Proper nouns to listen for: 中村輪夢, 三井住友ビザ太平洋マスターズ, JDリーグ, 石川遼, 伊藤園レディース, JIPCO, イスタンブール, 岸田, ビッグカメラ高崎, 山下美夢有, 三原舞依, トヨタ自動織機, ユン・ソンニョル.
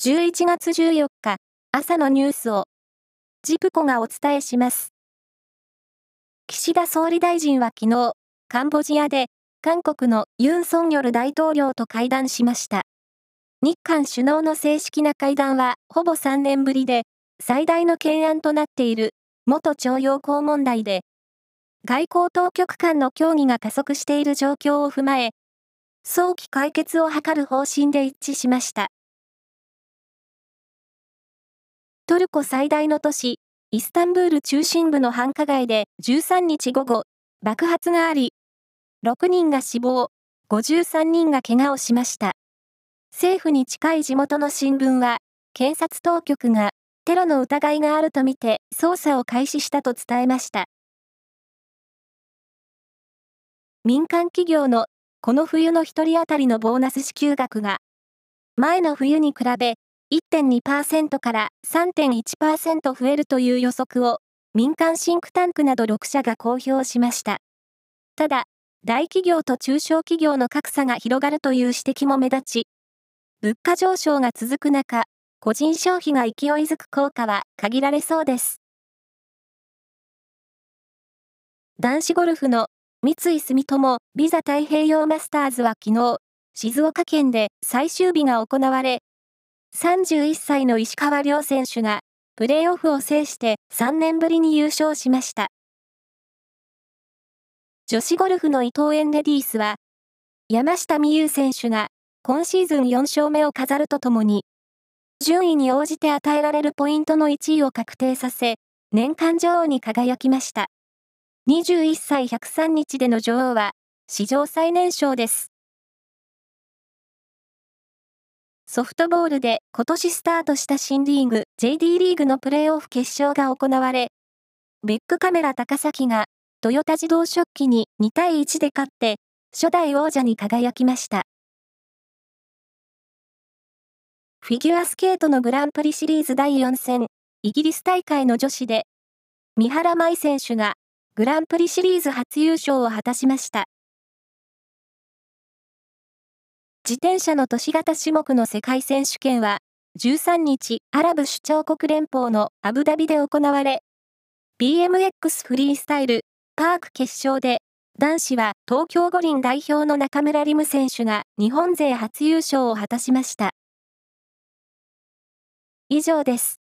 11月14日、朝のニュースを、JIPCOがお伝えします。岸田総理大臣は昨日、カンボジアで、韓国のユン・ソンニョル大統領と会談しました。日韓首脳の正式な会談は、ほぼ3年ぶりで、最大の懸案となっている、元徴用工問題で、外交当局間の協議が加速している状況を踏まえ、早期解決を図る方針で一致しました。トルコ最大の都市、イスタンブール中心部の繁華街で13日午後、爆発があり、6人が死亡、53人が怪我をしました。政府に近い地元の新聞は、検察当局がテロの疑いがあるとみて捜査を開始したと伝えました。民間企業のこの冬の1人当たりのボーナス支給額が、前の冬に比べ 1.2% から 3.1% 増えるという予測を、民間シンクタンクなど6社が公表しました。ただ、大企業と中小企業の格差が広がるという指摘も目立ち、物価上昇が続く中、個人消費が勢いづく効果は限られそうです。男子ゴルフの三井住友ビザ太平洋マスターズは昨日、静岡県で最終日が行われ、31歳の石川遼選手がプレーオフを制して3年ぶりに優勝しました。女子ゴルフの伊藤園レディースは、山下美夢有選手が今シーズン4勝目を飾るとともに、順位に応じて与えられるポイントの1位を確定させ、年間女王に輝きました。21歳103日での女王は、史上最年少です。ソフトボールで今年スタートした新リーグ JD リーグのプレーオフ決勝が行われ、ビッグカメラ高崎がトヨタ自動織機に2対1で勝って、初代王者に輝きました。フィギュアスケートのグランプリシリーズ第4戦、イギリス大会の女子で、三原舞依選手が、グランプリシリーズ初優勝を果たしました。自転車の都市型種目の世界選手権は、13日、アラブ首長国連邦のアブダビで行われ、BMX フリースタイル、パーク決勝で、男子は東京五輪代表の中村輪夢選手が日本勢初優勝を果たしました。以上です。